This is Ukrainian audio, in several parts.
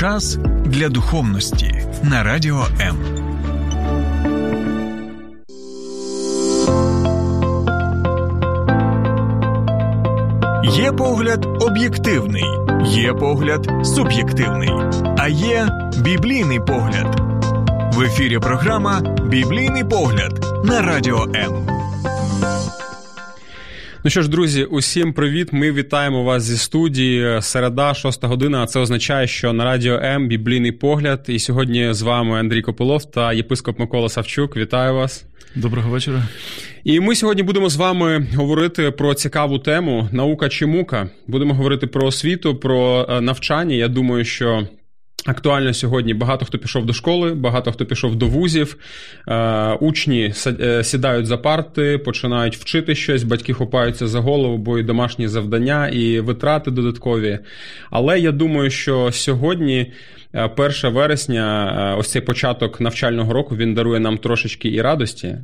Час для духовності на Радіо М. Є погляд об'єктивний, є погляд суб'єктивний, а є біблійний погляд. В ефірі програма «Біблійний погляд» на Радіо М. Ну що ж, друзі, усім привіт. Ми вітаємо вас зі студії. Середа, 6 година, а це означає, що на Радіо М «Біблійний погляд». І сьогодні з вами Андрій Копилов та єпископ Микола Савчук. Вітаю вас. Доброго вечора. І ми сьогодні будемо з вами говорити про цікаву тему «Наука чи мука?». Будемо говорити про освіту, про навчання. Я думаю, що актуально сьогодні багато хто пішов до школи, багато хто пішов до вузів, учні сідають за парти, починають вчити щось, батьки хопаються за голову, бо і домашні завдання, і витрати додаткові. Але я думаю, що сьогодні, 1 вересня, ось цей початок навчального року, він дарує нам трошечки і радості,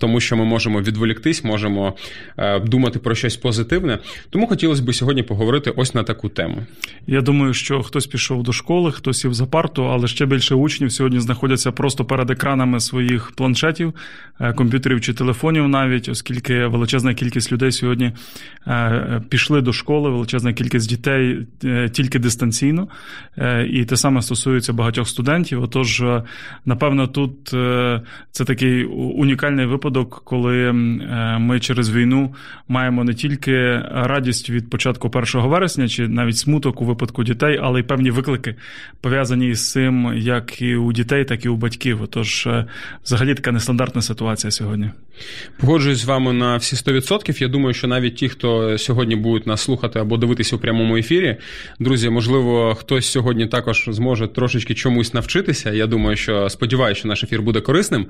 тому що ми можемо відволіктись, можемо думати про щось позитивне. Тому хотілося б сьогодні поговорити ось на таку тему. Я думаю, що хтось пішов до школи, хтось сів за парту, але ще більше учнів сьогодні знаходяться просто перед екранами своїх планшетів, комп'ютерів чи телефонів навіть, оскільки величезна кількість людей сьогодні пішли до школи, величезна кількість дітей тільки дистанційно, і те саме стосується багатьох студентів. Отож, напевно, тут це такий унікальний випадок, коли ми через війну маємо не тільки радість від початку 1 вересня, чи навіть смуток у випадку дітей, але й певні виклики, пов'язані з цим як і у дітей, так і у батьків. Отож, взагалі така нестандартна ситуація сьогодні. Погоджуюсь з вами на всі 100%. Я думаю, що навіть ті, хто сьогодні будуть нас слухати або дивитися у прямому ефірі, друзі, можливо, хтось сьогодні також зможе трошечки чомусь навчитися. Я думаю, що сподіваюся, що наш ефір буде корисним.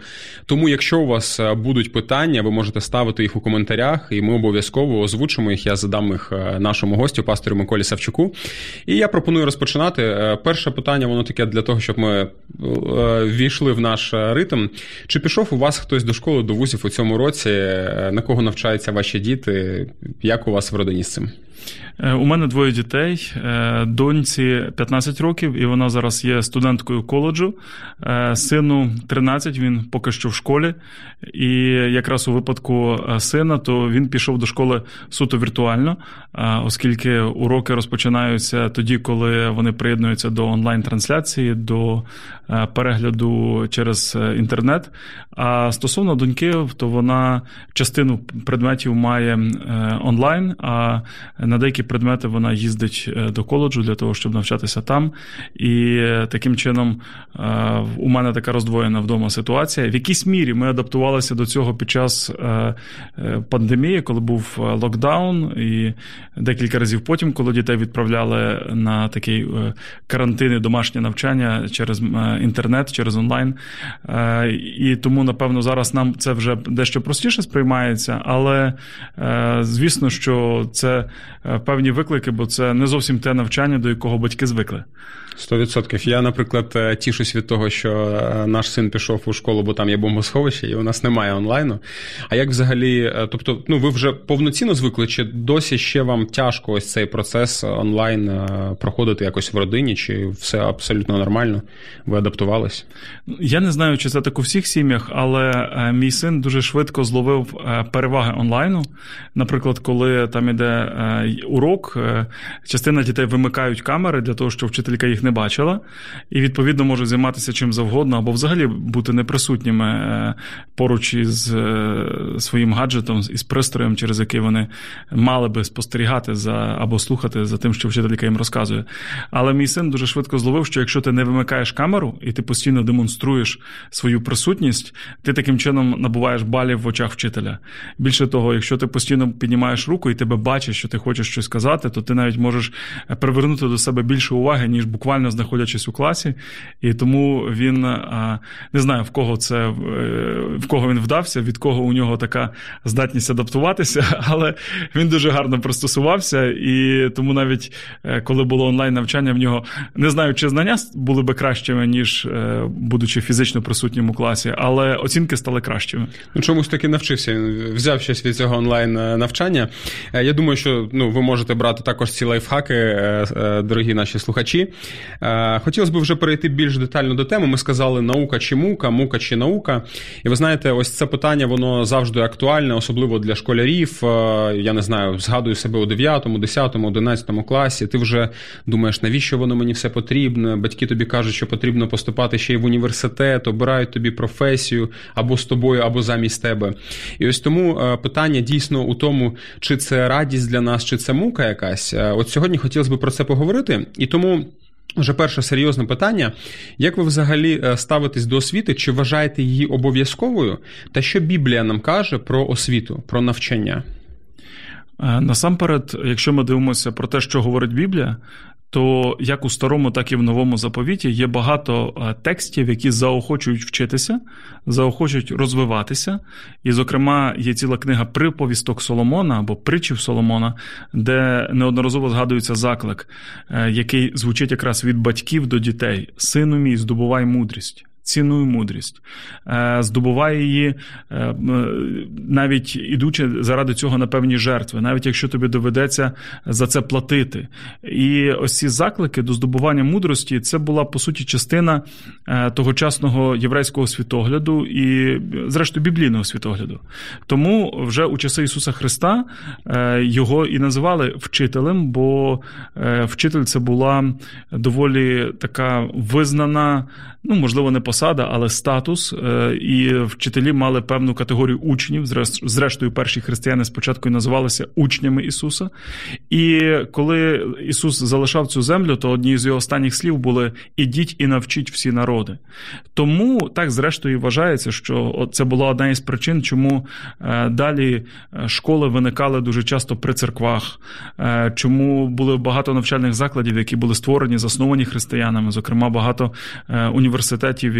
Тому, якщо у вас будуть питання, ви можете ставити їх у коментарях, і ми обов'язково озвучимо їх. Я задам їх нашому гостю, пастору Миколі Савчуку. І я пропоную розпочинати. Перше питання, воно таке для того, щоб ми ввійшли в наш ритм. Чи пішов у вас хтось до школи, до вузів у цьому році? На кого навчаються ваші діти? Як у вас в родині з цим? У мене двоє дітей. Доньці 15 років, і вона зараз є студенткою коледжу. Сину 13, він поки що в школі. І якраз у випадку сина, то він пішов до школи суто віртуально, оскільки уроки розпочинаються тоді, коли вони приєднуються до онлайн-трансляції, до перегляду через інтернет. А стосовно доньки, то вона частину предметів має онлайн, а на деякі предмети вона їздить до коледжу для того, щоб навчатися там. І таким чином у мене така роздвоєна вдома ситуація. В якійсь мірі ми адаптувалися до цього під час пандемії, коли був локдаун, і декілька разів потім, коли дітей відправляли на такий карантин і домашнє навчання через інтернет, через онлайн. І тому, напевно, зараз нам це вже дещо простіше сприймається, але звісно, що це певні виклики, бо це не зовсім те навчання, до якого батьки звикли. 100%. Я, наприклад, тішусь від того, що наш син пішов у школу, бо там є бомбосховище, і у нас немає онлайну. А як взагалі, тобто, ну, ви вже повноцінно звикли, чи досі ще вам тяжко ось цей процес онлайн проходити якось в родині, чи все абсолютно нормально, ви адаптувались? Я не знаю, чи це так у всіх сім'ях, але мій син дуже швидко зловив переваги онлайну. Наприклад, коли там іде урок, частина дітей вимикають камери для того, щоб вчителька їх не бачила, і відповідно можуть займатися чим завгодно, або взагалі бути неприсутніми поруч із своїм гаджетом, із пристроєм, через який вони мали би спостерігати за або слухати за тим, що вчителька їм розказує. Але мій син дуже швидко зловив, що якщо ти не вимикаєш камеру, і ти постійно демонструєш свою присутність, ти таким чином набуваєш балів в очах вчителя. Більше того, якщо ти постійно піднімаєш руку і тебе бачиш, що ти хочеш щось сказати, то ти навіть можеш привернути до себе більше уваги, ніж буквально знаходячись у класі. І тому він, не знаю, в кого він вдався, від кого у нього така здатність адаптуватися, але він дуже гарно пристосувався, і тому навіть коли було онлайн-навчання в нього, не знаю, чи знання були би кращими, ніж будучи фізично присутнім у класі, але оцінки стали кращими. Ну, чомусь таки навчився, він взяв щось від цього онлайн-навчання. Я думаю, що, ну, ви можете брати також ці лайфхаки, дорогі наші слухачі. Хотілося б вже перейти більш детально до теми. Ми сказали наука чи мука, мука чи наука. І ви знаєте, ось це питання, воно завжди актуальне, особливо для школярів. Я не знаю, згадую себе у 9, 10, 11 класі. Ти вже думаєш, навіщо воно мені все потрібно? Батьки тобі кажуть, що потрібно поступати ще й в університет, обирають тобі професію або з тобою, або замість тебе. І ось тому питання дійсно у тому, чи це радість для нас, чи це мука якась. От сьогодні хотілося б про це поговорити. І тому вже перше серйозне питання. Як ви взагалі ставитесь до освіти? Чи вважаєте її обов'язковою? Та що Біблія нам каже про освіту, про навчання? Насамперед, якщо ми дивимося про те, що говорить Біблія, то як у Старому, так і в Новому Заповіті є багато текстів, які заохочують вчитися, заохочують розвиватися. І, зокрема, є ціла книга «Приповісток Соломона» або «Притчів Соломона», де неодноразово згадується заклик, який звучить якраз від батьків до дітей. «Сину мій, здобувай мудрість». Цінуй мудрість, здобувай її, навіть ідучи заради цього на певні жертви, навіть якщо тобі доведеться за це платити. І ось ці заклики до здобування мудрості – це була, по суті, частина тогочасного єврейського світогляду і, зрештою, біблійного світогляду. Тому вже у часи Ісуса Христа його і називали вчителем, бо вчитель – це була доволі така визнана, ну, можливо, не посада, але статус, і вчителі мали певну категорію учнів, зрештою перші християни спочатку і називалися учнями Ісуса. І коли Ісус залишав цю землю, то одні з його останніх слів були «ідіть і навчіть всі народи». Тому так зрештою вважається, що це була одна із причин, чому далі школи виникали дуже часто при церквах, чому було багато навчальних закладів, які були створені, засновані християнами, зокрема багато університетів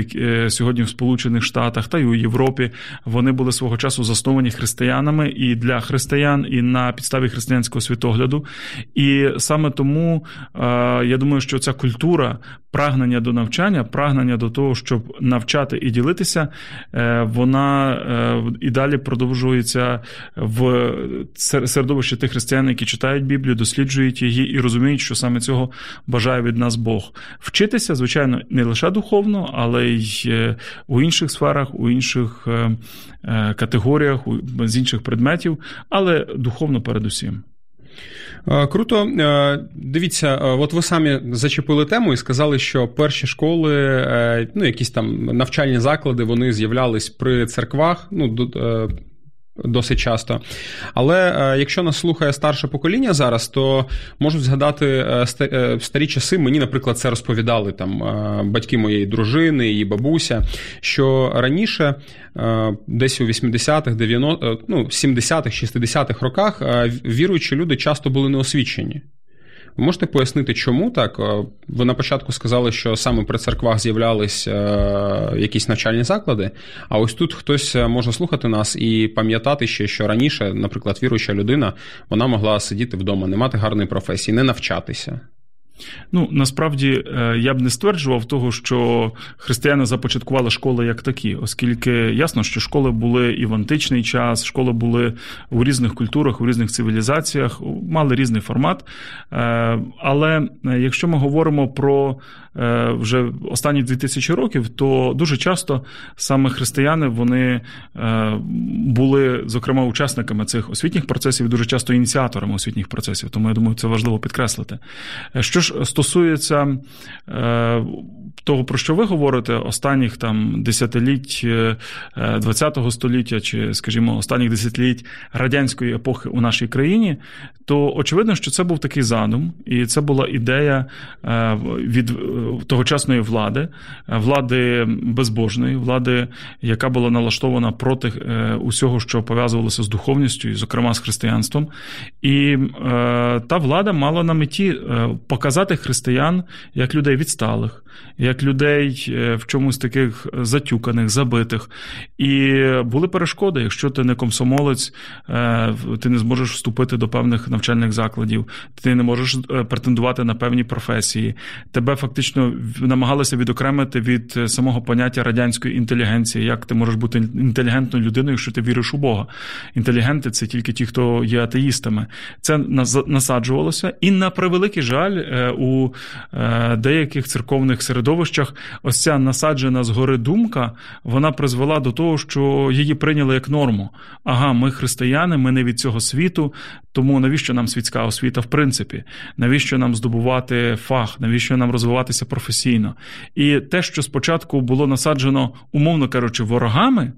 сьогодні в Сполучених Штатах та й у Європі, вони були свого часу засновані християнами і для християн, і на підставі християнського світогляду. І саме тому, я думаю, що ця культура прагнення до навчання, прагнення до того, щоб навчати і ділитися, вона і далі продовжується в середовищі тих християн, які читають Біблію, досліджують її і розуміють, що саме цього бажає від нас Бог. Вчитися, звичайно, не лише духовно, але й у інших сферах, у інших категоріях, з інших предметів, але духовно передусім. Круто. Дивіться, от ви самі зачепили тему і сказали, що перші школи, ну, якісь там навчальні заклади, вони з'являлись при церквах, ну, досить часто. Але якщо нас слухає старше покоління зараз, то можуть згадати старі часи. Мені, наприклад, це розповідали там батьки моєї дружини, її бабуся, що раніше, десь у 80-х, 90-х, ну, 70-х, 60-х роках віруючі люди часто були неосвічені. Ви можете пояснити, чому так? Ви на початку сказали, що саме при церквах з'являлись якісь навчальні заклади, а ось тут хтось може слухати нас і пам'ятати ще, що раніше, наприклад, віруюча людина, вона могла сидіти вдома, не мати гарної професії, не навчатися. Ну, насправді, я б не стверджував того, що християни започаткували школи як такі, оскільки ясно, що школи були і в античний час, школи були у різних культурах, у різних цивілізаціях, мали різний формат. Але якщо ми говоримо про вже останні 2000 років, то дуже часто саме християни, вони були, зокрема, учасниками цих освітніх процесів, дуже часто ініціаторами освітніх процесів, тому, я думаю, це важливо підкреслити. Що ж стосується того, про що ви говорите, останніх там десятиліть 20-го століття чи, скажімо, останніх десятиліть радянської епохи у нашій країні, то очевидно, що це був такий задум, і це була ідея від тогочасної влади, влади безбожної, влади, яка була налаштована проти усього, що пов'язувалося з духовністю, і, зокрема, з християнством. І та влада мала на меті показати християн як людей відсталих, як людей в чомусь таких затюканих, забитих. І були перешкоди, якщо ти не комсомолець, ти не зможеш вступити до певних навчальних закладів, ти не можеш претендувати на певні професії. Тебе фактично намагалися відокремити від самого поняття радянської інтелігенції, як ти можеш бути інтелігентною людиною, якщо ти віриш у Бога. Інтелігенти – це тільки ті, хто є атеїстами. Це насаджувалося. І, на превеликий жаль, у деяких церковних середовищах ось ця насаджена згори думка, вона призвела до того, що її прийняли як норму. Ага, ми християни, ми не від цього світу, тому навіщо нам світська освіта в принципі? Навіщо нам здобувати фах? Навіщо нам розвиватися професійно? І те, що спочатку було насаджено, умовно кажучи, ворогами,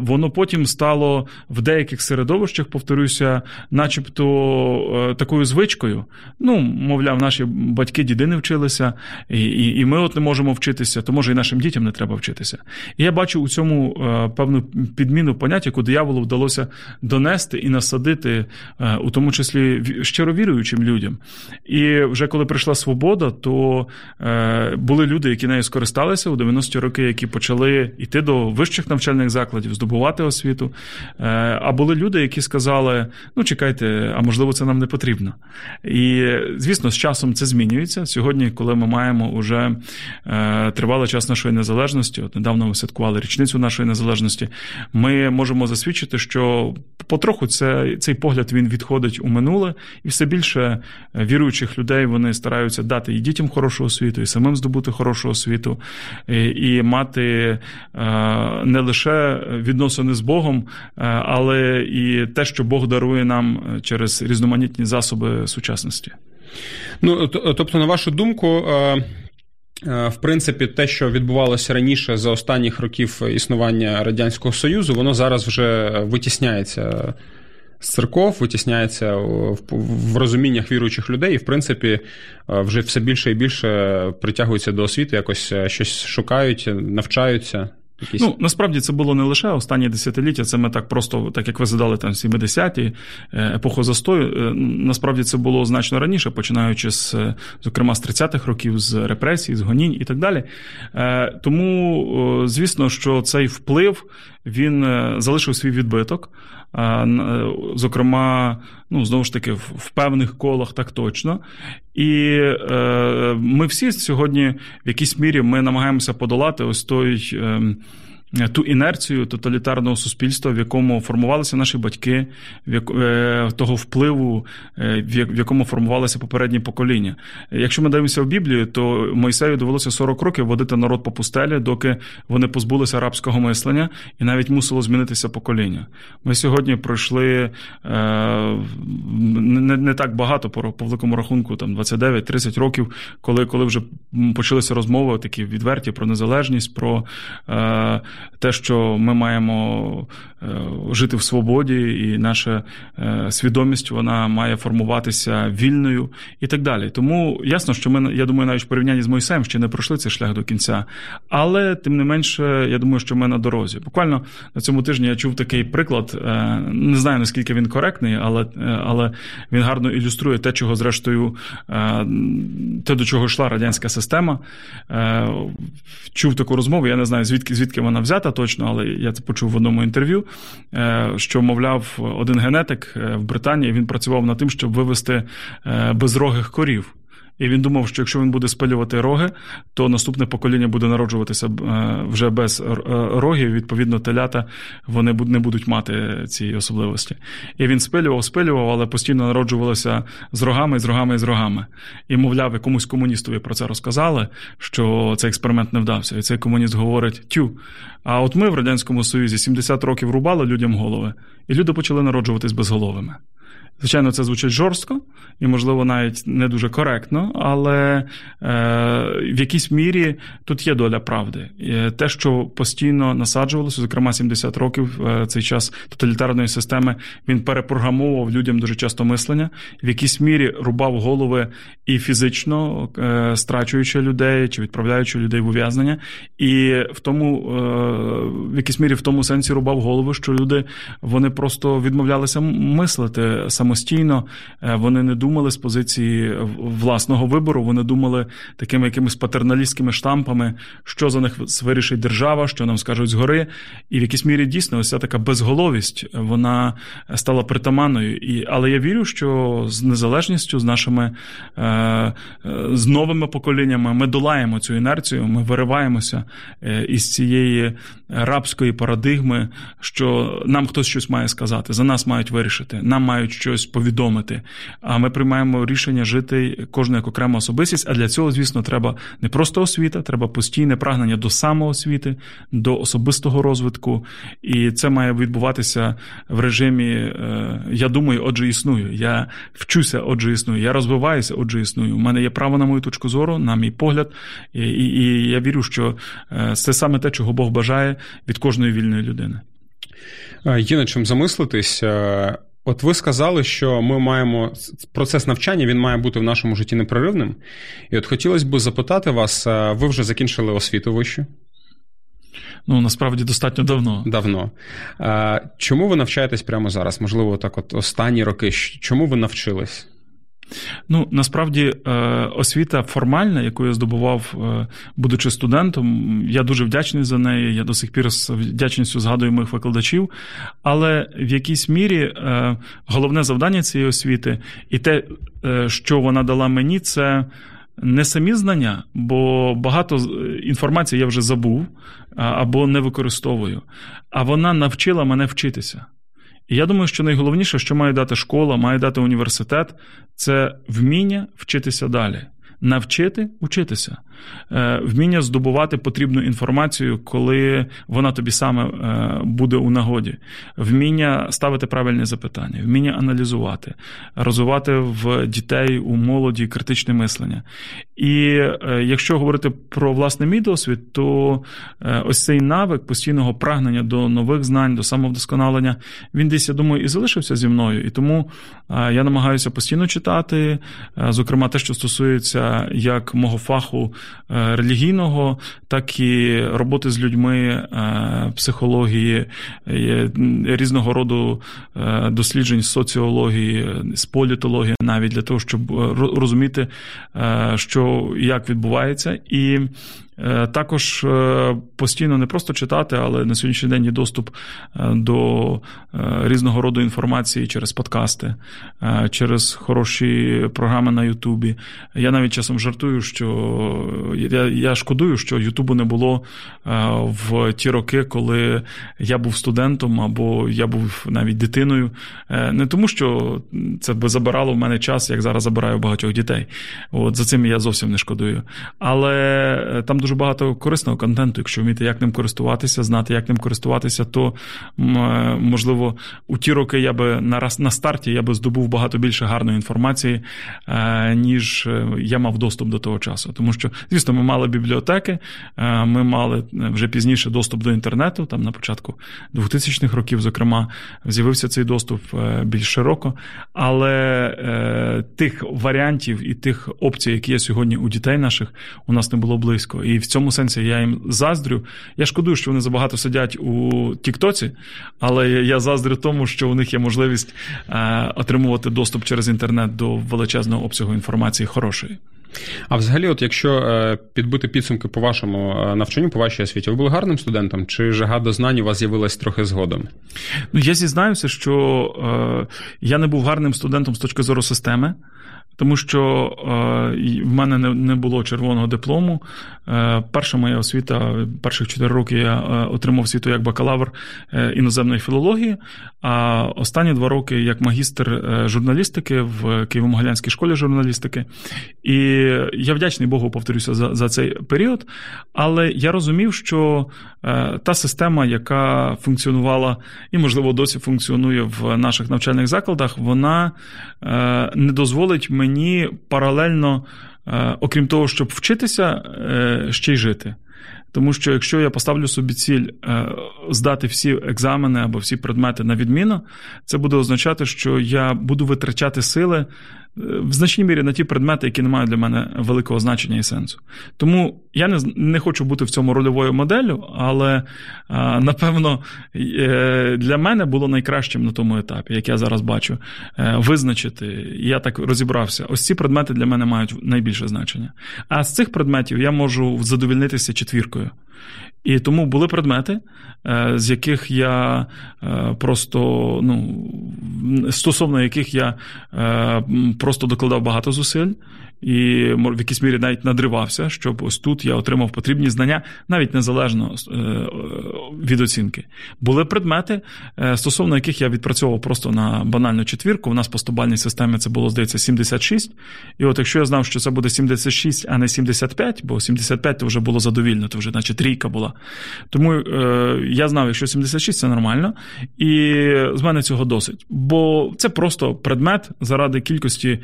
воно потім стало в деяких середовищах, повторюся, начебто такою звичкою. Ну, мовляв, наші батьки, діди не вчилися, і ми от не можемо вчитися, то може і нашим дітям не треба вчитися. І я бачу у цьому певну підміну понять, яку дияволу вдалося донести і насадити, у тому числі щиро віруючим людям. І вже коли прийшла свобода, то були люди, які нею скористалися у 90-ті роки, які почали йти до вищих навчальних закладів, здобувати освіту. А були люди, які сказали, ну чекайте, а можливо це нам не потрібно. І, звісно, з часом це змінюється. Сьогодні, коли ми маємо уже тривалий час нашої незалежності, от недавно ми святкували річницю нашої незалежності, ми можемо засвідчити, що потроху цей погляд він відходить у минуле, і все більше віруючих людей вони стараються дати і дітям хорошу освіту, і самим здобути хорошу освіту, і мати не лише відносини з Богом, але і те, що Бог дарує нам через різноманітні засоби сучасності. Ну, тобто, на вашу думку, в принципі, те, що відбувалося раніше за останніх років існування Радянського Союзу, воно зараз вже витісняється з церков, витісняється в розуміннях віруючих людей і, в принципі, вже все більше і більше притягуються до освіти, якось щось шукають, навчаються. Ну, насправді це було не лише останні десятиліття, це ми так просто, так як ви задали там 70-ті, епоху застою, насправді це було значно раніше, починаючи зокрема, з 30-х років, з репресій, з гонінь і так далі. Тому, звісно, що цей вплив, він залишив свій відбиток, зокрема, ну, знову ж таки, в певних колах так точно. І ми всі сьогодні в якійсь мірі ми намагаємося подолати ось той ту інерцію тоталітарного суспільства, в якому формувалися наші батьки, того впливу, в якому формувалися попередні покоління. Якщо ми дивимося в Біблію, то Мойсею довелося 40 років водити народ по пустелі, доки вони позбулися рабського мислення і навіть мусило змінитися покоління. Ми сьогодні пройшли не так багато, по великому рахунку, там 29-30 років, коли вже почалися розмови такі відверті про незалежність, про те, що ми маємо жити в свободі, і наша свідомість, вона має формуватися вільною і так далі. Тому ясно, що ми, я думаю, навіть в порівнянні з Мойсеєм ще не пройшли цей шлях до кінця. Але, тим не менше, я думаю, що ми на дорозі. Буквально на цьому тижні я чув такий приклад, не знаю, наскільки він коректний, але він гарно ілюструє те, чого, зрештою, те, до чого йшла радянська система. Чув таку розмову, я не знаю, звідки вона взята точно, але я це почув в одному інтерв'ю, що, мовляв, один генетик в Британії, він працював над тим, щоб вивести безрогих корів. І він думав, що якщо він буде спилювати роги, то наступне покоління буде народжуватися вже без рогів, відповідно, телята вони не будуть мати цієї особливості. І він спилював, але постійно народжувалося з рогами, з рогами, з рогами. І, мовляв, якомусь комуністові про це розказали, що цей експеримент не вдався. І цей комуніст говорить, а от ми в Радянському Союзі 70 років рубали людям голови, і люди почали народжуватись безголовими. Звичайно, це звучить жорстко і, можливо, навіть не дуже коректно, але в якійсь мірі тут є доля правди. Те, що постійно насаджувалося, зокрема, 70 років цей час тоталітарної системи, він перепрограмовував людям дуже часто мислення, в якійсь мірі рубав голови і фізично, страчуючи людей чи відправляючи людей в ув'язнення, і в якійсь мірі в тому сенсі рубав голови, що люди, вони просто відмовлялися мислити самостійно. самостійно, вони не думали з позиції власного вибору, вони думали такими якимись патерналістськими штампами, що за них вирішить держава, що нам скажуть згори. І в якійсь мірі дійсно ось ця така безголовість, вона стала притаманною. Але я вірю, що з незалежністю, з новими поколіннями ми долаємо цю інерцію, ми вириваємося із цієї рабської парадигми, що нам хтось щось має сказати, за нас мають вирішити, нам мають щось повідомити. А ми приймаємо рішення жити кожна як окрема особистість, а для цього, звісно, треба не просто освіта, треба постійне прагнення до самоосвіти, до особистого розвитку. І це має відбуватися в режимі «я думаю, отже існую», «я вчуся, отже існую», «я розвиваюся, отже існую». У мене є право на мою точку зору, на мій погляд. І я вірю, що це саме те, чого Бог бажає від кожної вільної людини. Є над чим замислитись. От ви сказали, що ми маємо процес навчання, він має бути в нашому житті непреривним. І от хотілося б запитати вас, ви вже закінчили освіту вищу? Насправді, достатньо давно. Давно. Чому ви навчаєтесь прямо зараз? Можливо, так от останні роки. Чому ви навчились? Насправді, освіта формальна, яку я здобував, будучи студентом, я дуже вдячний за неї, я до сих пір з вдячністю згадую моїх викладачів, але в якійсь мірі головне завдання цієї освіти і те, що вона дала мені, це не самі знання, бо багато інформації я вже забув або не використовую, а вона навчила мене вчитися. І я думаю, що найголовніше, що має дати школа, має дати університет, це вміння вчитися далі. Навчити учитися. Вміння здобувати потрібну інформацію, коли вона тобі саме буде у нагоді. Вміння ставити правильні запитання, вміння аналізувати, розвивати в дітей, у молоді критичне мислення. І якщо говорити про власний мій досвід, то ось цей навик постійного прагнення до нових знань, до самовдосконалення, він десь, я думаю, і залишився зі мною. І тому я намагаюся постійно читати, зокрема те, що стосується як мого фаху релігійного, так і роботи з людьми, психології, різного роду досліджень з соціології, з політології навіть, для того, щоб розуміти, що як відбувається. І також постійно не просто читати, але на сьогоднішній день є доступ до різного роду інформації через подкасти, через хороші програми на Ютубі. Я навіть часом жартую, що я шкодую, що Ютубу не було в ті роки, коли я був студентом або я був навіть дитиною. Не тому, що це би забирало в мене час, як зараз забираю багатьох дітей. От, за цим я зовсім не шкодую. Але там дуже багато корисного контенту, якщо вміти, як ним користуватися, знати, як ним користуватися, то, можливо, у ті роки я би на старті я би здобув багато більше гарної інформації, ніж я мав доступ до того часу. Тому що, звісно, ми мали бібліотеки, ми мали вже пізніше доступ до інтернету, там на початку 2000-х років, зокрема, з'явився цей доступ більш широко, але тих варіантів і тих опцій, які є сьогодні у дітей наших, у нас не було близько. І в цьому сенсі я їм заздрю. Я шкодую, що вони забагато сидять у Тіктоці, але я заздрю тому, що у них є можливість отримувати доступ через інтернет до величезного обсягу інформації хорошої. А взагалі, от якщо підбити підсумки по вашому навчанню, по вашій освіті, ви були гарним студентом, чи жага до знань у вас з'явилась трохи згодом? Я зізнаюся, що я не був гарним студентом з точки зору системи, тому що в мене не було червоного диплому. Перша моя освіта, перших 4 роки я отримав освіту як бакалавр іноземної філології, а останні 2 роки як магістр журналістики в Києво-Могилянській школі журналістики. І я вдячний Богу, повторюся, за цей період, але я розумів, що та система, яка функціонувала і, можливо, досі функціонує в наших навчальних закладах, вона не дозволить мені паралельно, окрім того, щоб вчитися, ще й жити. Тому що якщо я поставлю собі ціль здати всі екзамени або всі предмети на відміну, це буде означати, що я буду витрачати сили в значній мірі на ті предмети, які не мають для мене великого значення і сенсу. Тому я не хочу бути в цьому рольовою моделлю, але, напевно, для мене було найкращим на тому етапі, як я зараз бачу, визначити, я так розібрався, ось ці предмети для мене мають найбільше значення. А з цих предметів я можу задовольнитися четвіркою. І тому були предмети, з яких я просто, стосовно яких я просто докладав багато зусиль і в якійсь мірі навіть надривався, щоб ось тут я отримав потрібні знання, навіть незалежно від оцінки. Були предмети, стосовно яких я відпрацьовував просто на банальну четвірку. У нас по стобальній системі це було, здається, 76. І от якщо я знав, що це буде 76, а не 75, бо 75 то вже було задовільно, то вже наче трійка була. Тому я знав, якщо 76 – це нормально, і з мене цього досить. Бо це просто предмет заради кількості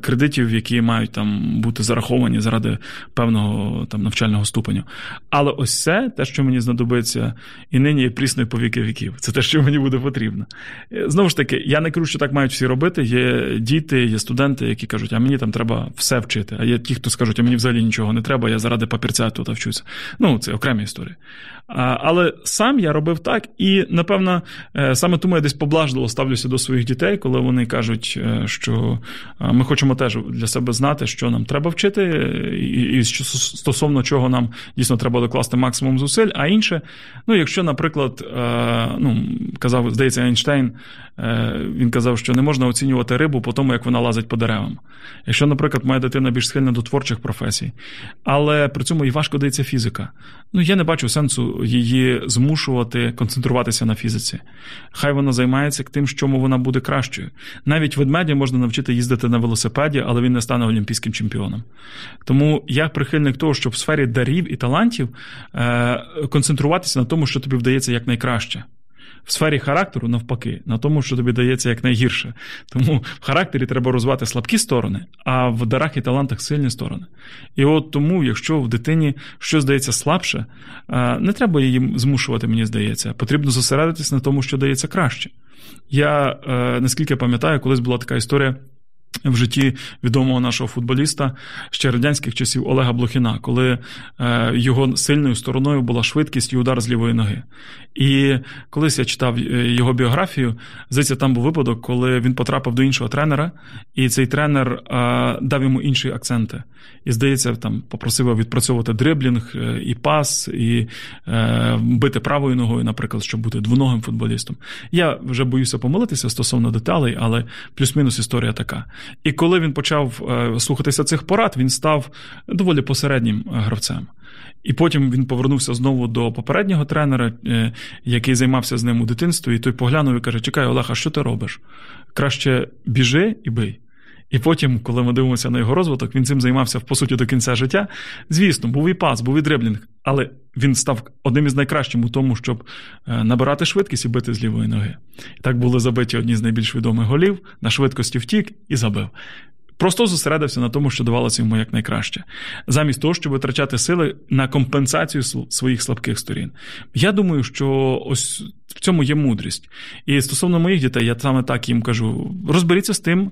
кредитів, які мають там бути зараховані заради певного там навчального ступеню. Але ось це те, що мені знадобиться і нині, і прісно, і по віки віків. Це те, що мені буде потрібно. Знову ж таки, я не кажу, що так мають всі робити. Є діти, є студенти, які кажуть, а мені там треба все вчити. А є ті, хто скажуть, а мені взагалі нічого не треба, я заради папірця тут вчуся. Це окремі історії. Але сам я робив так, і, напевно, саме тому я десь поблажливо ставлюся до своїх дітей, коли вони кажуть, що ми хочемо теж для себе знати, що нам треба вчити, і стосовно чого нам дійсно треба докласти максимум зусиль, а інше, якщо, наприклад, казав, здається, Ейнштейн, він казав, що не можна оцінювати рибу по тому, як вона лазить по деревам. Якщо, наприклад, моя дитина більш схильна до творчих професій, але при цьому і важко дається фізика. Я не бачу сенсу її змушувати концентруватися на фізиці. Хай вона займається тим, чому вона буде кращою. Навіть ведмедя можна навчити їздити на велосипеді, але він не стане олімпійським чемпіоном. Тому я прихильник того, щоб в сфері дарів і талантів концентруватися на тому, що тобі вдається якнайкраще. В сфері характеру, навпаки, на тому, що тобі дається якнайгірше. Тому в характері треба розвивати слабкі сторони, а в дарах і талантах сильні сторони. І от тому, якщо в дитині щось здається слабше, не треба її змушувати, мені здається. Потрібно зосередитись на тому, що дається краще. Я, наскільки пам'ятаю, колись була така історія в житті відомого нашого футболіста ще радянських часів Олега Блохіна, коли його сильною стороною була швидкість і удар з лівої ноги. І колись я читав його біографію, здається, там був випадок, коли він потрапив до іншого тренера, і цей тренер дав йому інші акценти. І, здається, там попросив відпрацьовувати дриблінг і пас, і бити правою ногою, наприклад, щоб бути двоногим футболістом. Я вже боюся помилитися стосовно деталей, але плюс-мінус історія така. І коли він почав слухатися цих порад, він став доволі посереднім гравцем. І потім він повернувся знову до попереднього тренера, який займався з ним у дитинстві, і той поглянув і каже, чекай, Олег, а що ти робиш? Краще біжи і бий. І потім, коли ми дивимося на його розвиток, він цим займався, по суті, до кінця життя. Звісно, був і пас, був і дриблінг, але він став одним із найкращих у тому, щоб набирати швидкість і бити з лівої ноги. І так були забиті одні з найбільш відомих голів, на швидкості втік і забив. Просто зосередився на тому, що давалося йому якнайкраще. Замість того, щоб витрачати сили на компенсацію своїх слабких сторін. Я думаю, що ось в цьому є мудрість. І стосовно моїх дітей, я саме так їм кажу, розберіться з тим,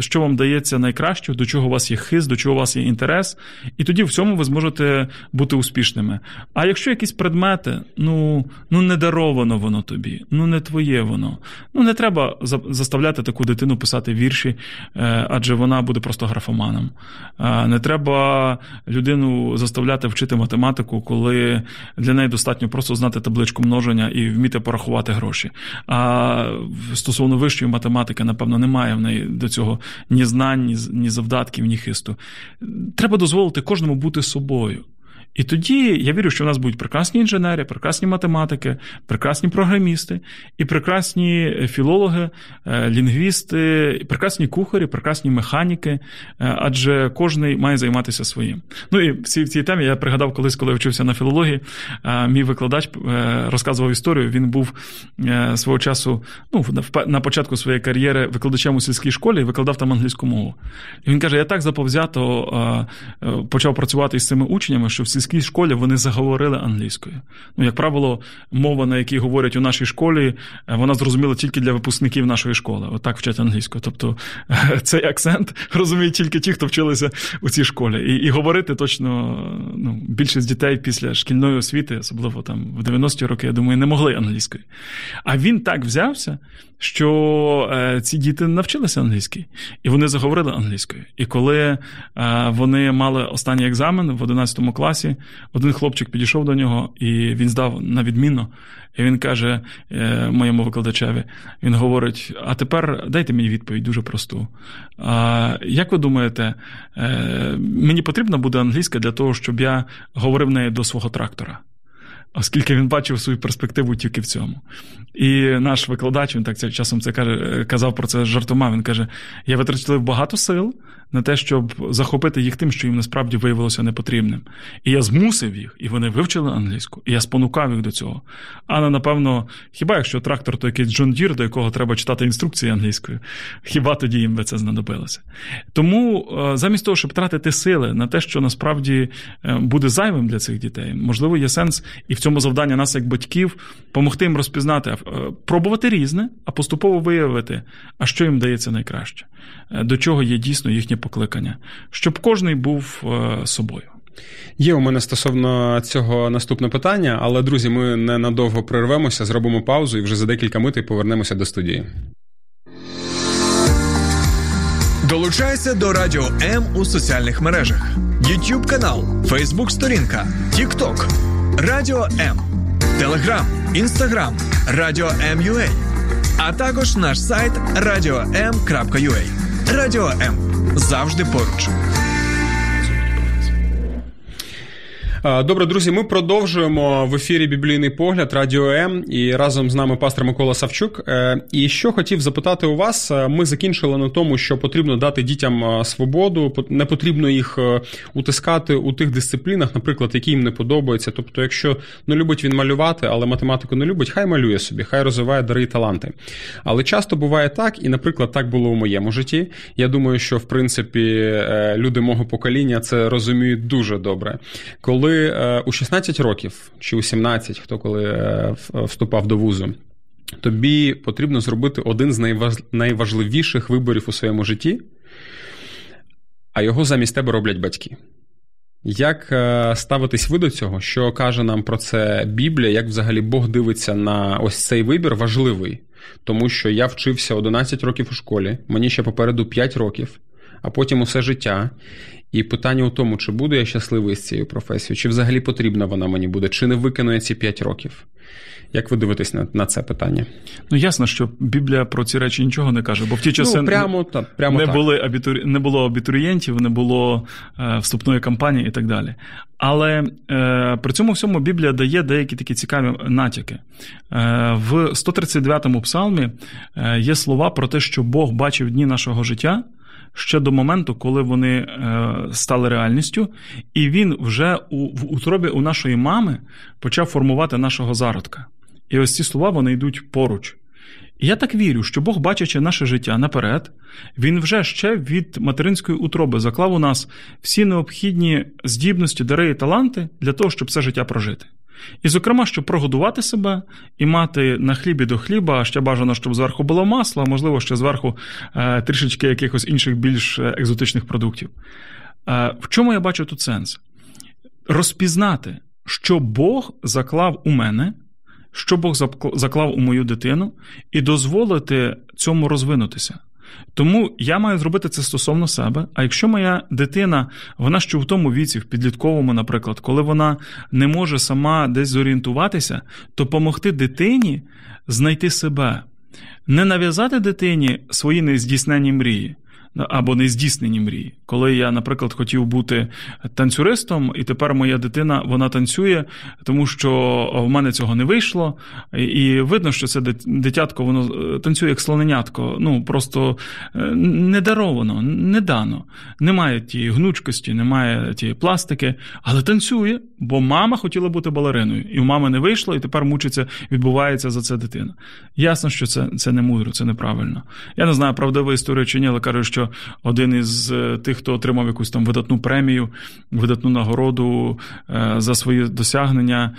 що вам дається найкраще, до чого у вас є хист, до чого у вас є інтерес, і тоді в цьому ви зможете бути успішними. А якщо якісь предмети, не даровано воно тобі, не твоє воно, не треба заставляти таку дитину писати вірші, адже вона буде просто графоманом. Не треба людину заставляти вчити математику, коли для неї достатньо просто знати табличку множення і вміти порахувати гроші. А стосовно вищої математики, напевно, немає в неї до цього ні знань, ні завдатків, ні хисту. Треба дозволити кожному бути собою. І тоді я вірю, що в нас будуть прекрасні інженери, прекрасні математики, прекрасні програмісти і прекрасні філологи, лінгвісти, прекрасні кухарі, прекрасні механіки, адже кожний має займатися своїм. І в цій темі я пригадав колись, коли вчився на філології, мій викладач розказував історію. Він був свого часу, на початку своєї кар'єри викладачем у сільській школі і викладав там англійську мову. І він каже, я так заповзято почав працювати із цими учнями, що в сільській сільській школі вони заговорили англійською. Ну, як правило, мова, на якій говорять у нашій школі, вона зрозуміла тільки для випускників нашої школи. Отак вчать англійську. Тобто цей акцент розуміють тільки ті, хто вчилися у цій школі. І говорити точно, ну, більшість дітей після шкільної освіти, особливо там в 90-ті роки, я думаю, не могли англійською. А він так взявся, що ці діти навчилися англійській. І вони заговорили англійською. І коли вони мали останній екзамен в 11 класі, один хлопчик підійшов до нього, і він здав на відмінно. І він каже моєму викладачеві, він говорить, а тепер дайте мені відповідь дуже просту. Як ви думаєте, мені потрібна буде англійська для того, щоб я говорив нею до свого трактора? Оскільки він бачив свою перспективу тільки в цьому. І наш викладач, він так часом це казав про це жартома, він каже, я витратив багато сил на те, щоб захопити їх тим, що їм насправді виявилося непотрібним. І я змусив їх, і вони вивчили англійську, і я спонукав їх до цього. А, напевно, хіба якщо трактор то якийсь John Deere, до якого треба читати інструкції англійською, хіба тоді їм би це знадобилося. Тому замість того, щоб тратити сили на те, що насправді буде зайвим для цих дітей, можливо, є сенс і в цьому завдання нас, як батьків, помогти їм розпізнати, пробувати різне, а поступово виявити, а що їм дається найкраще, до чого є дійсно їхнє покликання, щоб кожний був собою. Є у мене стосовно цього наступне питання, але, друзі, ми ненадовго прервемося, зробимо паузу і вже за декілька мить повернемося до студії. Долучайся до Радіо М у соціальних мережах. YouTube-канал, Facebook-сторінка, TikTok, Радіо М, Телеграм, Інстаграм, Радіо М.ua, а також наш сайт radioem.ua. Радіо М. Завжди поруч. Добре, друзі, ми продовжуємо в ефірі «Біблійний погляд» Радіо М, і разом з нами пастор Микола Савчук. І що хотів запитати у вас, ми закінчили на тому, що потрібно дати дітям свободу, не потрібно їх утискати у тих дисциплінах, наприклад, які їм не подобаються. Тобто, якщо не любить він малювати, але математику не любить, хай малює собі, хай розвиває дари і таланти. Але часто буває так, і, наприклад, так було у моєму житті. Я думаю, що, в принципі, люди мого покоління це розуміють дуже добре. Коли у 16 років, чи у 17, хто коли вступав до вузу, тобі потрібно зробити один з найважливіших виборів у своєму житті, а його замість тебе роблять батьки. Як ставитись ви до цього? Що каже нам про це Біблія? Як взагалі Бог дивиться на ось цей вибір важливий? Тому що я вчився 11 років у школі, мені ще попереду 5 років, а потім усе життя. І питання у тому, чи буду я щасливий з цією професією, чи взагалі потрібна вона мені буде, чи не викину я ці 5 років. Як ви дивитесь на це питання? Ну, ясно, що Біблія про ці речі нічого не каже, бо в ті часи не було абітурієнтів, не було вступної кампанії і так далі. Але при цьому всьому Біблія дає деякі такі цікаві натяки. В 139-му псалмі є слова про те, що Бог бачив дні нашого життя, ще до моменту, коли вони стали реальністю, і він вже в утробі у нашої мами почав формувати нашого зародка. І ось ці слова, вони йдуть поруч. І я так вірю, що Бог, бачачи наше життя наперед, він вже ще від материнської утроби заклав у нас всі необхідні здібності, дари і таланти для того, щоб це життя прожити. І, зокрема, щоб прогодувати себе і мати на хлібі до хліба, ще бажано, щоб зверху було масло, можливо, ще зверху трішечки якихось інших більш екзотичних продуктів. В чому я бачу тут сенс? Розпізнати, що Бог заклав у мене, що Бог заклав у мою дитину, і дозволити цьому розвинутися. Тому я маю зробити це стосовно себе, а якщо моя дитина, вона ще в тому віці, в підлітковому, наприклад, коли вона не може сама десь зорієнтуватися, то помогти дитині знайти себе. Не нав'язати дитині свої нездійснені мрії, або нездійснені мрії. Коли я, наприклад, хотів бути танцюристом, і тепер моя дитина, вона танцює, тому що в мене цього не вийшло, і видно, що це дитятко, воно танцює як слоненятко, ну, просто не даровано, не дано. Немає тієї гнучкості, немає тієї пластики, але танцює, бо мама хотіла бути балериною, і у мами не вийшло, і тепер мучиться, відбувається за це дитина. Ясно, що це не мудро, це неправильно. Я не знаю, правдива історія чи ні, але кажу, що що один із тих, хто отримав якусь там видатну премію, видатну нагороду за свої досягнення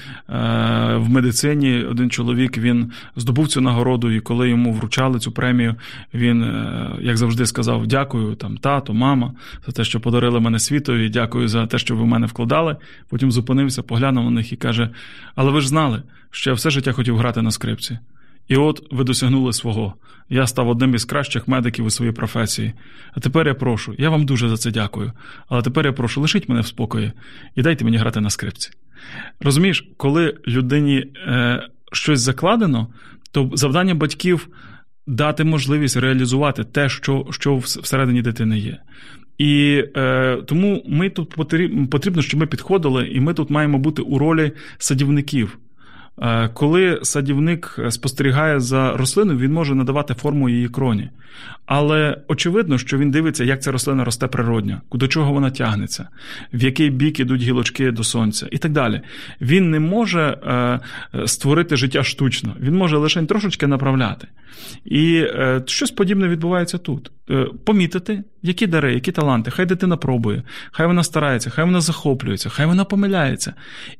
в медицині. Один чоловік, він здобув цю нагороду, і коли йому вручали цю премію, він, як завжди, сказав: дякую, там, тато, мама, за те, що подарили мене світові, дякую за те, що ви в мене вкладали. Потім зупинився, поглянув на них і каже: але ви ж знали, що я все життя хотів грати на скрипці. І от ви досягнули свого. Я став одним із кращих медиків у своїй професії. А тепер я прошу, я вам дуже за це дякую, але тепер я прошу, лишіть мене в спокої і дайте мені грати на скрипці. Розумієш, коли людині щось закладено, то завдання батьків дати можливість реалізувати те, що всередині дитини є. І тому ми тут потрібно, щоб ми підходили, і ми тут маємо бути у ролі садівників. Коли садівник спостерігає за рослиною, він може надавати форму її кроні. Але очевидно, що він дивиться, як ця рослина росте природньо, до чого вона тягнеться, в який бік ідуть гілочки до сонця і так далі. Він не може створити життя штучно, він може лише трошечки направляти. І щось подібне відбувається тут. Помітити, які дари, які таланти, хай дитина пробує, хай вона старається, хай вона захоплюється, хай вона помиляється.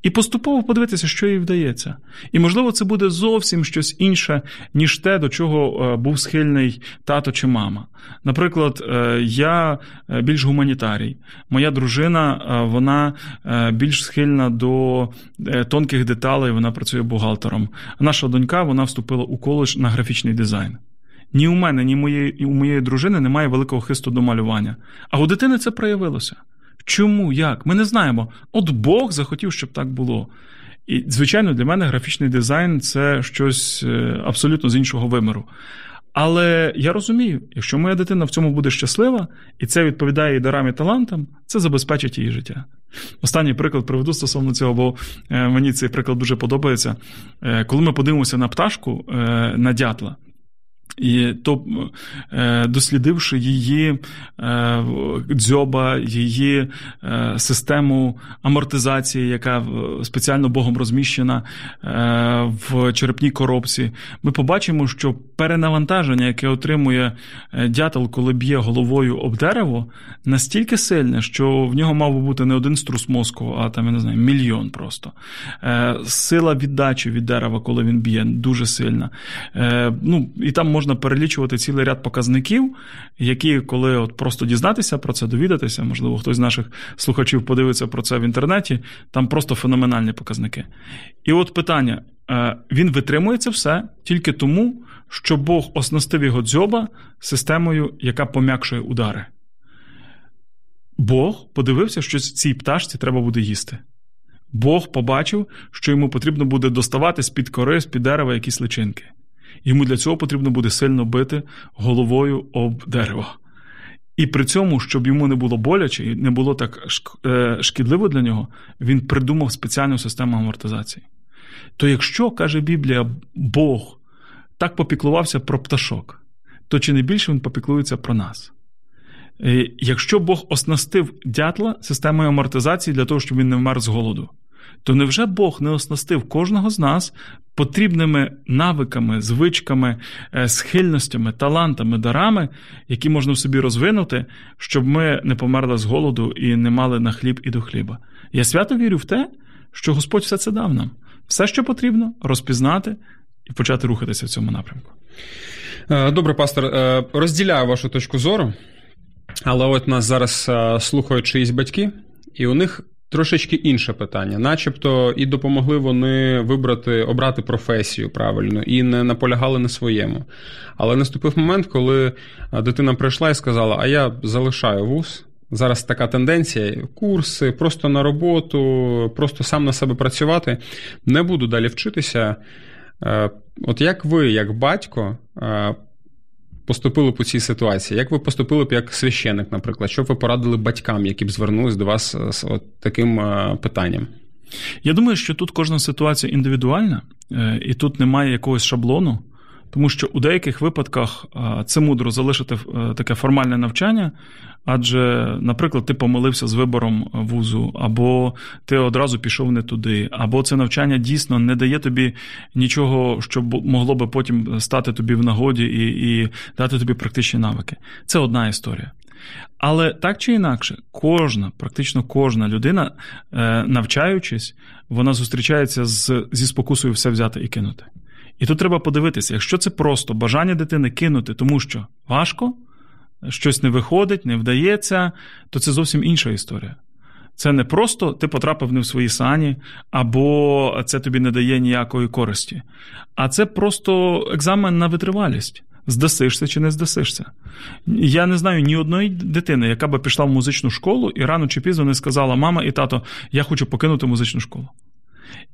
І поступово подивитися, що їй вдається. І, можливо, це буде зовсім щось інше, ніж те, до чого був схильний тато чи мама. Наприклад, я більш гуманітарій. Моя дружина, вона більш схильна до тонких деталей, вона працює бухгалтером. Наша донька, вона вступила у коледж на графічний дизайн. Ні у мене, ні у моєї дружини немає великого хисту до малювання. А у дитини це проявилося. Чому, як? Ми не знаємо. От Бог захотів, щоб так було. І, звичайно, для мене графічний дизайн – це щось абсолютно з іншого виміру. Але я розумію, якщо моя дитина в цьому буде щаслива, і це відповідає її дарам і талантам, це забезпечить її життя. Останній приклад приведу стосовно цього, бо мені цей приклад дуже подобається. Коли ми подивимося на пташку, на дятла, і то, дослідивши її дзьоба, її систему амортизації, яка спеціально Богом розміщена в черепній коробці, ми побачимо, що перенавантаження, яке отримує дятел, коли б'є головою об дерево, настільки сильне, що в нього мав би бути не один струс мозку, а там, я не знаю, мільйон просто. Сила віддачі від дерева, коли він б'є, дуже сильна. І там можна перелічувати цілий ряд показників, які, коли от просто дізнатися про це, довідатися, можливо, хтось з наших слухачів подивиться про це в інтернеті, там просто феноменальні показники. І от питання, він витримує це все тільки тому, що Бог оснастив його дзьоба системою, яка пом'якшує удари. Бог подивився, що цій пташці треба буде їсти. Бог побачив, що йому потрібно буде доставати з-під кори, з-під дерева якісь личинки. Йому для цього потрібно буде сильно бити головою об дерево. І при цьому, щоб йому не було боляче і не було так шкідливо для нього, він придумав спеціальну систему амортизації. То якщо, каже Біблія, Бог так попіклувався про пташок, то чи не більше він попіклується про нас? Якщо Бог оснастив дятла системою амортизації для того, щоб він не вмер з голоду, то невже Бог не оснастив кожного з нас потрібними навиками, звичками, схильностями, талантами, дарами, які можна в собі розвинути, щоб ми не померли з голоду і не мали на хліб і до хліба? Я свято вірю в те, що Господь все це дав нам. Все, що потрібно, розпізнати і почати рухатися в цьому напрямку. Добре, пастор, розділяю вашу точку зору, але от нас зараз слухають чиїсь батьки, і у них трошечки інше питання. Начебто і допомогли вони обрати професію правильно, і не наполягали на своєму. Але наступив момент, коли дитина прийшла і сказала: а я залишаю вуз. Зараз така тенденція, курси, просто на роботу, просто сам на себе працювати. Не буду далі вчитися. От як ви, як батько, поступили б у цій ситуації? Як ви поступили б як священник, наприклад? Що б ви порадили батькам, які б звернулись до вас з таким питанням? Я думаю, що тут кожна ситуація індивідуальна, і тут немає якогось шаблону, тому що у деяких випадках це мудро залишити таке формальне навчання, адже, наприклад, ти помилився з вибором вузу, або ти одразу пішов не туди, або це навчання дійсно не дає тобі нічого, що могло би потім стати тобі в нагоді і дати тобі практичні навики. Це одна історія. Але так чи інакше, практично кожна людина, навчаючись, вона зустрічається зі спокусою все взяти і кинути. І тут треба подивитися, якщо це просто бажання дитини кинути, тому що важко, щось не виходить, не вдається, то це зовсім інша історія. Це не просто ти потрапив не в свої сані, або це тобі не дає ніякої користі. А це просто екзамен на витривалість. Здасишся чи не здасишся. Я не знаю ні одної дитини, яка би пішла в музичну школу і рано чи пізно не сказала: мама і тато, я хочу покинути музичну школу.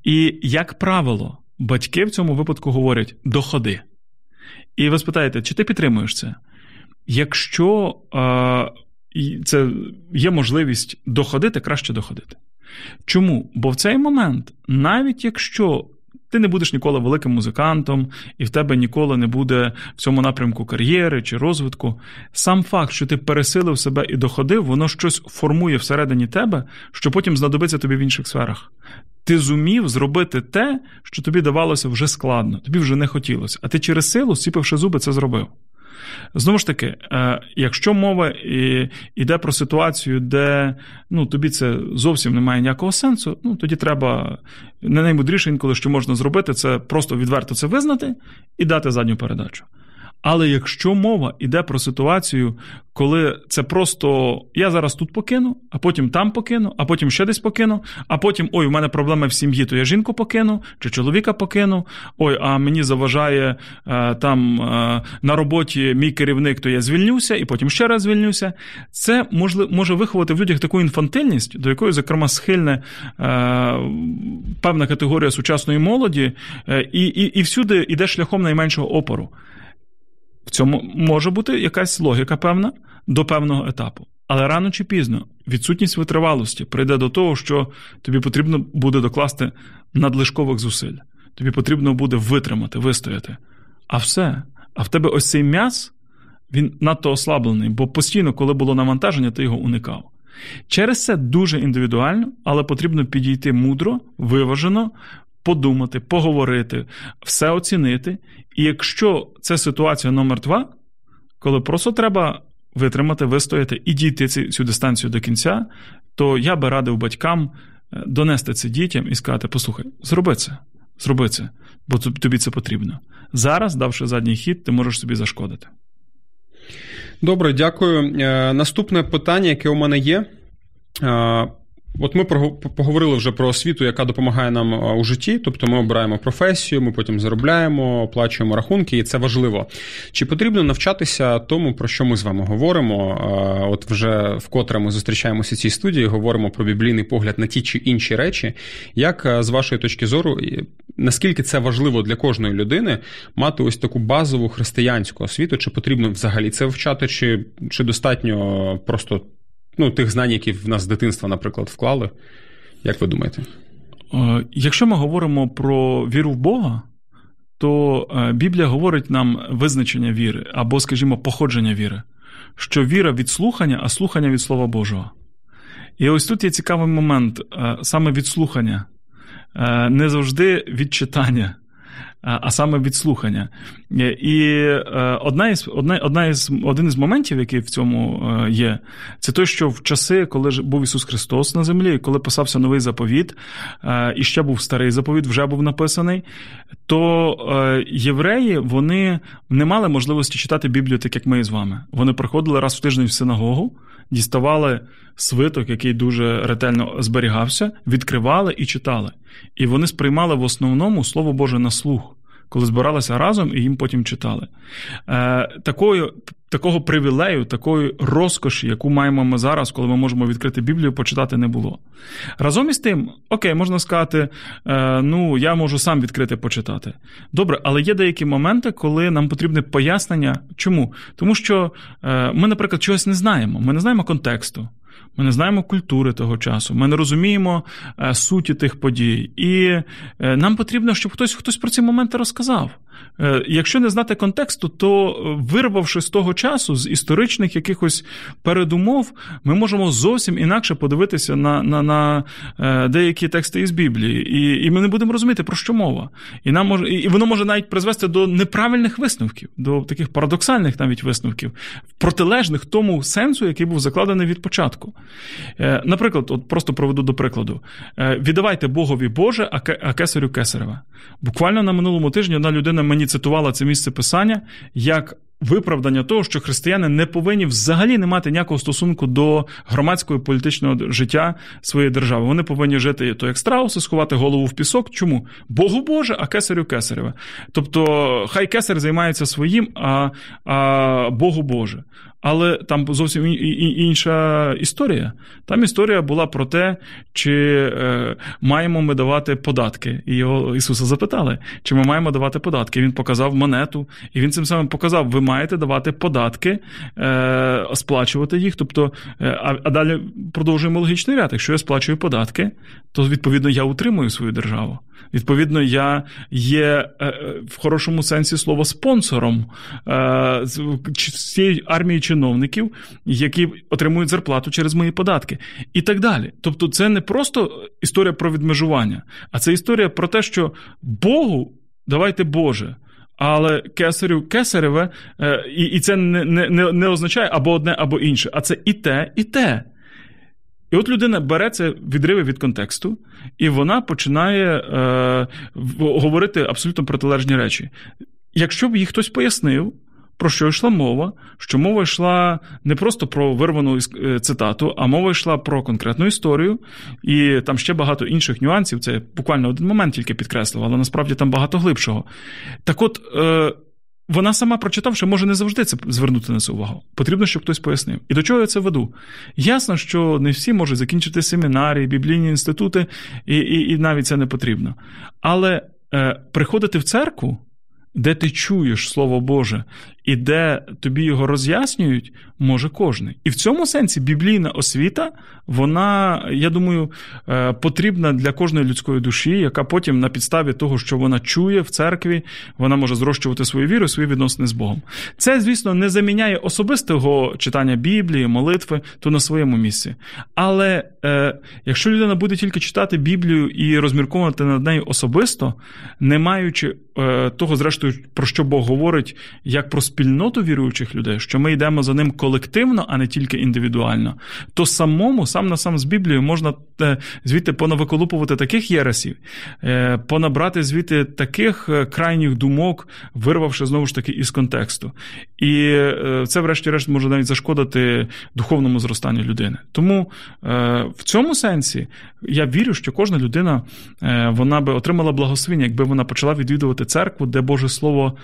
І, як правило, батьки в цьому випадку говорять: доходи. І ви спитаєте, чи ти підтримуєш це? Якщо це є можливість доходити, краще доходити. Чому? Бо в цей момент, навіть якщо ти не будеш ніколи великим музикантом, і в тебе ніколи не буде в цьому напрямку кар'єри чи розвитку, сам факт, що ти пересилив себе і доходив, воно щось формує всередині тебе, що потім знадобиться тобі в інших сферах. Ти зумів зробити те, що тобі давалося вже складно, тобі вже не хотілося, а ти через силу, сіпивши зуби, це зробив. Знову ж таки, якщо мова йде про ситуацію, де тобі це зовсім не має ніякого сенсу, тоді треба не наймудріше інколи, що можна зробити, це просто відверто це визнати і дати задню передачу. Але якщо мова йде про ситуацію, коли це просто я зараз тут покину, а потім там покину, а потім ще десь покину, а потім, ой, у мене проблеми в сім'ї, то я жінку покину, чи чоловіка покину, ой, а мені заважає там на роботі мій керівник, то я звільнюся, і потім ще раз звільнюся. Це може виховати в людях таку інфантильність, до якої, зокрема, схильне певна категорія сучасної молоді, і всюди йде шляхом найменшого опору. В цьому може бути якась логіка певна до певного етапу. Але рано чи пізно відсутність витривалості прийде до того, що тобі потрібно буде докласти надлишкових зусиль. Тобі потрібно буде витримати, вистояти. А все. А в тебе ось цей м'яз, він надто ослаблений, бо постійно, коли було навантаження, ти його уникав. Через це дуже індивідуально, але потрібно підійти мудро, виважено, подумати, поговорити, все оцінити. І якщо це ситуація номер 2, коли просто треба витримати, вистояти і дійти цю дистанцію до кінця, то я би радив батькам донести це дітям і сказати: послухай, зроби це, бо тобі це потрібно. Зараз, давши задній хід, ти можеш собі зашкодити. Добре, дякую. Наступне питання, яке у мене є. От ми поговорили вже про освіту, яка допомагає нам у житті, тобто ми обираємо професію, ми потім заробляємо, оплачуємо рахунки, і це важливо. Чи потрібно навчатися тому, про що ми з вами говоримо? От вже вкотре ми зустрічаємося в цій студії, говоримо про біблійний погляд на ті чи інші речі. Як, з вашої точки зору, наскільки це важливо для кожної людини мати ось таку базову християнську освіту? Чи потрібно взагалі це вчати, чи достатньо просто тих знань, які в нас з дитинства, наприклад, вклали? Як ви думаєте? Якщо ми говоримо про віру в Бога, то Біблія говорить нам визначення віри, або, скажімо, походження віри. Що віра від слухання, а слухання від Слова Божого. І ось тут є цікавий момент, саме від слухання. Не завжди від читання, а саме від слухання. І один із моментів, який в цьому є, це те, що в часи, коли був Ісус Христос на землі, коли писався новий заповіт, і ще був старий заповіт, вже був написаний, то євреї, вони не мали можливості читати Біблію так, як ми з вами. Вони приходили раз в тиждень в синагогу, діставали свиток, який дуже ретельно зберігався, відкривали і читали. І вони сприймали в основному Слово Боже на слух, коли збиралися разом і їм потім читали. Такого привілею, такої розкоші, яку маємо ми зараз, коли ми можемо відкрити Біблію, почитати не було. Разом із тим, окей, можна сказати, я можу сам відкрити, почитати. Добре, але є деякі моменти, коли нам потрібне пояснення. Чому? Тому що ми, наприклад, чогось не знаємо. Ми не знаємо контексту. Ми не знаємо культури того часу, ми не розуміємо суті тих подій. І нам потрібно, щоб хтось про ці моменти розказав. Якщо не знати контексту, то вирвавши з того часу, часу, з історичних якихось передумов, ми можемо зовсім інакше подивитися на деякі тексти із Біблії. І ми не будемо розуміти, про що мова. І нам може, і воно може навіть призвести до неправильних висновків, до таких парадоксальних навіть висновків, протилежних тому сенсу, який був закладений від початку. Наприклад, от просто проведу до прикладу. Віддавайте Богові Боже, а кесарю кесареве. Буквально на минулому тижні одна людина мені цитувала це місце писання як виправдання того, що християни не повинні взагалі не мати ніякого стосунку до громадського і політичного життя своєї держави. Вони повинні жити то як страуси, сховати голову в пісок. Чому? Богу Боже, а кесарю кесареве. Тобто, хай кесар займається своїм, а Богу Боже. Але там зовсім інша історія. Там історія була про те, чи маємо ми давати податки. І його Ісуса запитали, чи ми маємо давати податки. І він показав монету, і він цим самим показав, ви маєте давати податки, сплачувати їх. Тобто, а далі продовжуємо логічний ряд. Якщо я сплачую податки, то, відповідно, я утримую свою державу. Відповідно, я є в хорошому сенсі слова спонсором цієї армії чиновників, які отримують зарплату через мої податки. І так далі. Тобто це не просто історія про відмежування, а це історія про те, що Богу давайте Боже, але кесарю кесареве, і це не означає або одне, або інше, а це і те, і те. І от людина бере це відриви від контексту, і вона починає говорити абсолютно протилежні речі. Якщо б їй хтось пояснив, про що йшла мова, що мова йшла не просто про вирвану цитату, а мова йшла про конкретну історію, і там ще багато інших нюансів, це буквально один момент тільки підкреслив, але насправді там багато глибшого. Так от, вона сама, прочитавши, може не завжди це звернути на це увагу. Потрібно, щоб хтось пояснив. І до чого я це веду? Ясно, що не всі можуть закінчити семінарі, біблійні інститути, і навіть це не потрібно. Але приходити в церкву, де ти чуєш Слово Боже, і де тобі його роз'яснюють, може кожний. І в цьому сенсі біблійна освіта, вона, я думаю, потрібна для кожної людської душі, яка потім на підставі того, що вона чує в церкві, вона може зрощувати свою віру, свої відносини з Богом. Це, звісно, не заміняє особистого читання Біблії, молитви, то на своєму місці. Але якщо людина буде тільки читати Біблію і розмірковувати над нею особисто, не маючи того, зрештою, про що Бог говорить, як про спільноту віруючих людей, що ми йдемо за ним колективно, а не тільки індивідуально, то сам на сам з Біблією можна звідти понавиколупувати таких єресів, понабрати звідти таких крайніх думок, вирвавши, знову ж таки, із контексту. І це, врешті-решт, може навіть зашкодити духовному зростанню людини. Тому в цьому сенсі я вірю, що кожна людина, вона би отримала благословення, якби вона почала відвідувати церкву, де Боже Слово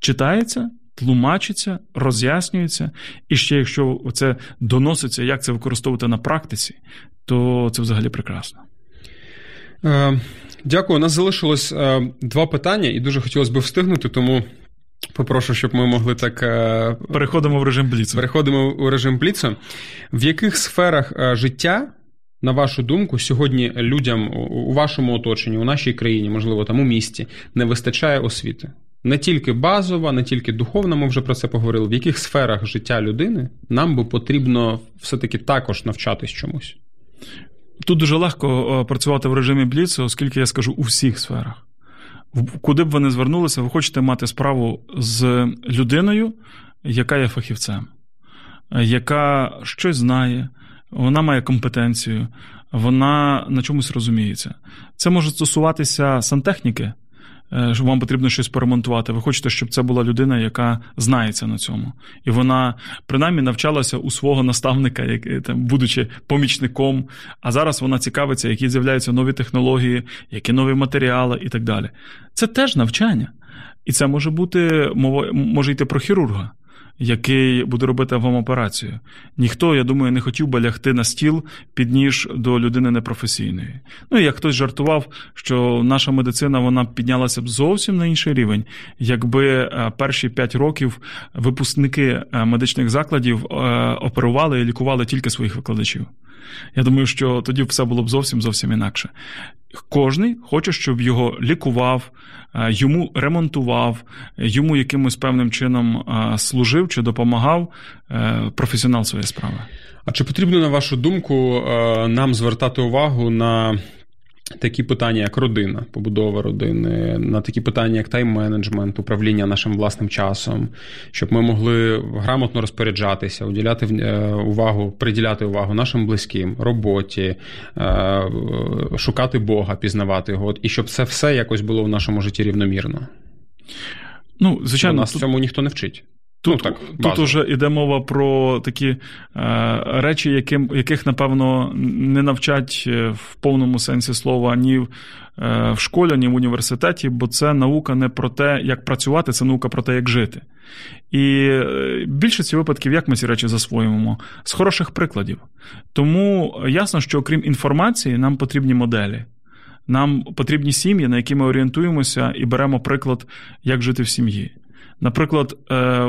читається, тлумачиться, роз'яснюється, і ще якщо це доноситься, як це використовувати на практиці, то це взагалі прекрасно. Дякую. У нас залишилось два питання, і дуже хотілося б встигнути, тому попрошу, щоб ми могли так... Переходимо в режим бліцу. Переходимо у режим бліцу. В яких сферах життя, на вашу думку, сьогодні людям у вашому оточенні, у нашій країні, можливо, там у місті, не вистачає освіти? Не тільки базова, не тільки духовна, ми вже про це поговорили. В яких сферах життя людини нам би потрібно все-таки також навчатись чомусь? Тут дуже легко працювати в режимі бліцу, оскільки я скажу у всіх сферах. Куди б ви не звернулися, ви хочете мати справу з людиною, яка є фахівцем, яка щось знає, вона має компетенцію, вона на чомусь розуміється. Це може стосуватися сантехніки, що вам потрібно щось поремонтувати. Ви хочете, щоб це була людина, яка знається на цьому. І вона, принаймні, навчалася у свого наставника, будучи помічником, а зараз вона цікавиться, які з'являються нові технології, які нові матеріали і так далі. Це теж навчання. І це може бути, може йти про хірурга, який буде робити вам операцію. Ніхто, я думаю, не хотів би лягти на стіл під ніж до людини непрофесійної. Ну, як хтось жартував, що наша медицина, вона піднялася б зовсім на інший рівень, якби перші 5 років випускники медичних закладів оперували і лікували тільки своїх викладачів. Я думаю, що тоді все було б зовсім інакше. Кожний хоче, щоб його лікував, йому ремонтував, йому якимось певним чином служив чи допомагав професіонал своєї справи. А чи потрібно, на вашу думку, нам звертати увагу на такі питання, як родина, побудова родини, на такі питання, як тайм-менеджмент, управління нашим власним часом, щоб ми могли грамотно розпоряджатися, приділяти увагу нашим близьким, роботі, шукати Бога, пізнавати його, і щоб це все якось було в нашому житті рівномірно? Ну, звичайно, нас цьому ніхто не вчить. Тут уже йде мова про такі речі, яких, напевно, не навчать в повному сенсі слова ні в школі, ні в університеті, бо це наука не про те, як працювати, це наука про те, як жити. І більше цих випадків, як ми ці речі засвоюємо? З хороших прикладів. Тому ясно, що окрім інформації, нам потрібні моделі. Нам потрібні сім'ї, на які ми орієнтуємося і беремо приклад, як жити в сім'ї. Наприклад,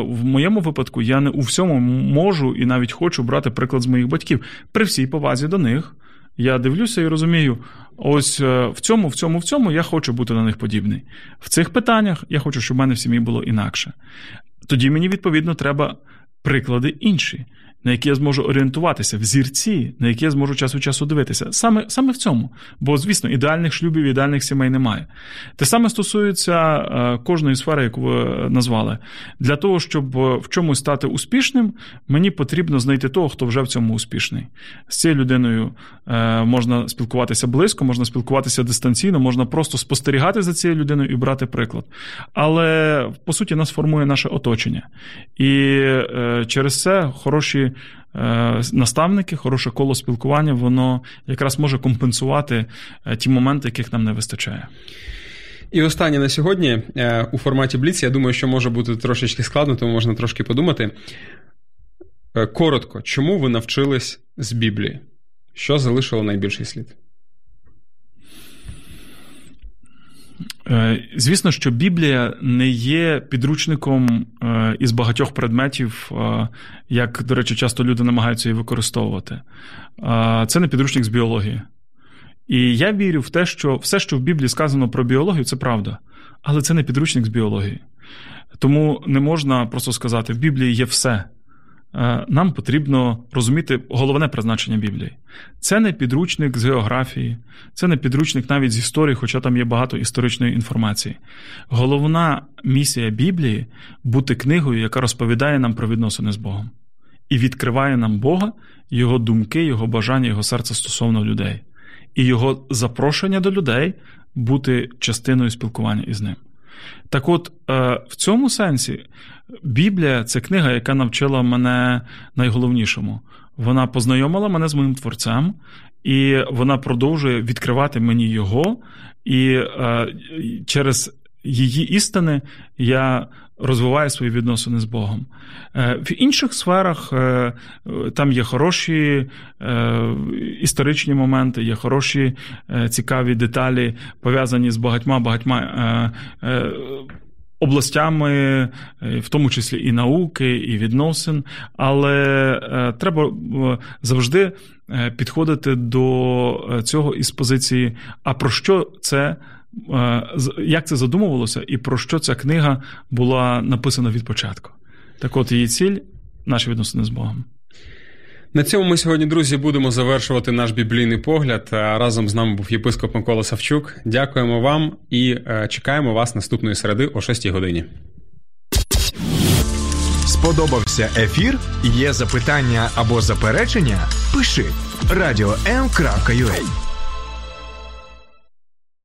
в моєму випадку я не у всьому можу і навіть хочу брати приклад з моїх батьків. При всій повазі до них я дивлюся і розумію, ось в цьому я хочу бути на них подібний. В цих питаннях я хочу, щоб в мене в сім'ї було інакше. Тоді мені, відповідно, треба приклади інші, на які я зможу орієнтуватися, взірці, на які я зможу час від часу дивитися. Саме в цьому. Бо, звісно, ідеальних шлюбів, ідеальних сімей немає. Те саме стосується кожної сфери, яку ви назвали. Для того, щоб в чомусь стати успішним, мені потрібно знайти того, хто вже в цьому успішний. З цією людиною можна спілкуватися близько, можна спілкуватися дистанційно, можна просто спостерігати за цією людиною і брати приклад. Але, по суті, нас формує наше оточення. І через це хороші наставники, хороше коло спілкування, воно якраз може компенсувати ті моменти, яких нам не вистачає. І останнє на сьогодні у форматі Бліц, я думаю, що може бути трошечки складно, тому можна трошки подумати. Коротко, чому ви навчились з Біблії? Що залишило найбільший слід? Звісно, що Біблія не є підручником із багатьох предметів, як, до речі, часто люди намагаються її використовувати. Це не підручник з біології. І я вірю в те, що все, що в Біблії сказано про біологію, це правда. Але це не підручник з біології. Тому не можна просто сказати, в Біблії є все. Нам потрібно розуміти головне призначення Біблії. Це не підручник з географії, це не підручник навіть з історії, хоча там є багато історичної інформації. Головна місія Біблії – бути книгою, яка розповідає нам про відносини з Богом. І відкриває нам Бога, його думки, його бажання, його серце стосовно людей. І його запрошення до людей бути частиною спілкування із ним. Так от, в цьому сенсі Біблія – це книга, яка навчила мене найголовнішому. Вона познайомила мене з моїм Творцем, і вона продовжує відкривати мені його, і через її істини я розвиваю свої відносини з Богом. В інших сферах там є хороші історичні моменти, є хороші цікаві деталі, пов'язані з багатьма областями, в тому числі і науки, і відносин, але треба завжди підходити до цього із позиції, а про що це, як це задумувалося і про що ця книга була написана від початку. Так от, її ціль – наші відносини з Богом. На цьому ми сьогодні, друзі, будемо завершувати наш біблійний погляд. Разом з нами був єпископ Микола Савчук. Дякуємо вам і чекаємо вас наступної середи о 6 годині. Сподобався ефір? Є запитання або заперечення? Пиши radio.m.ua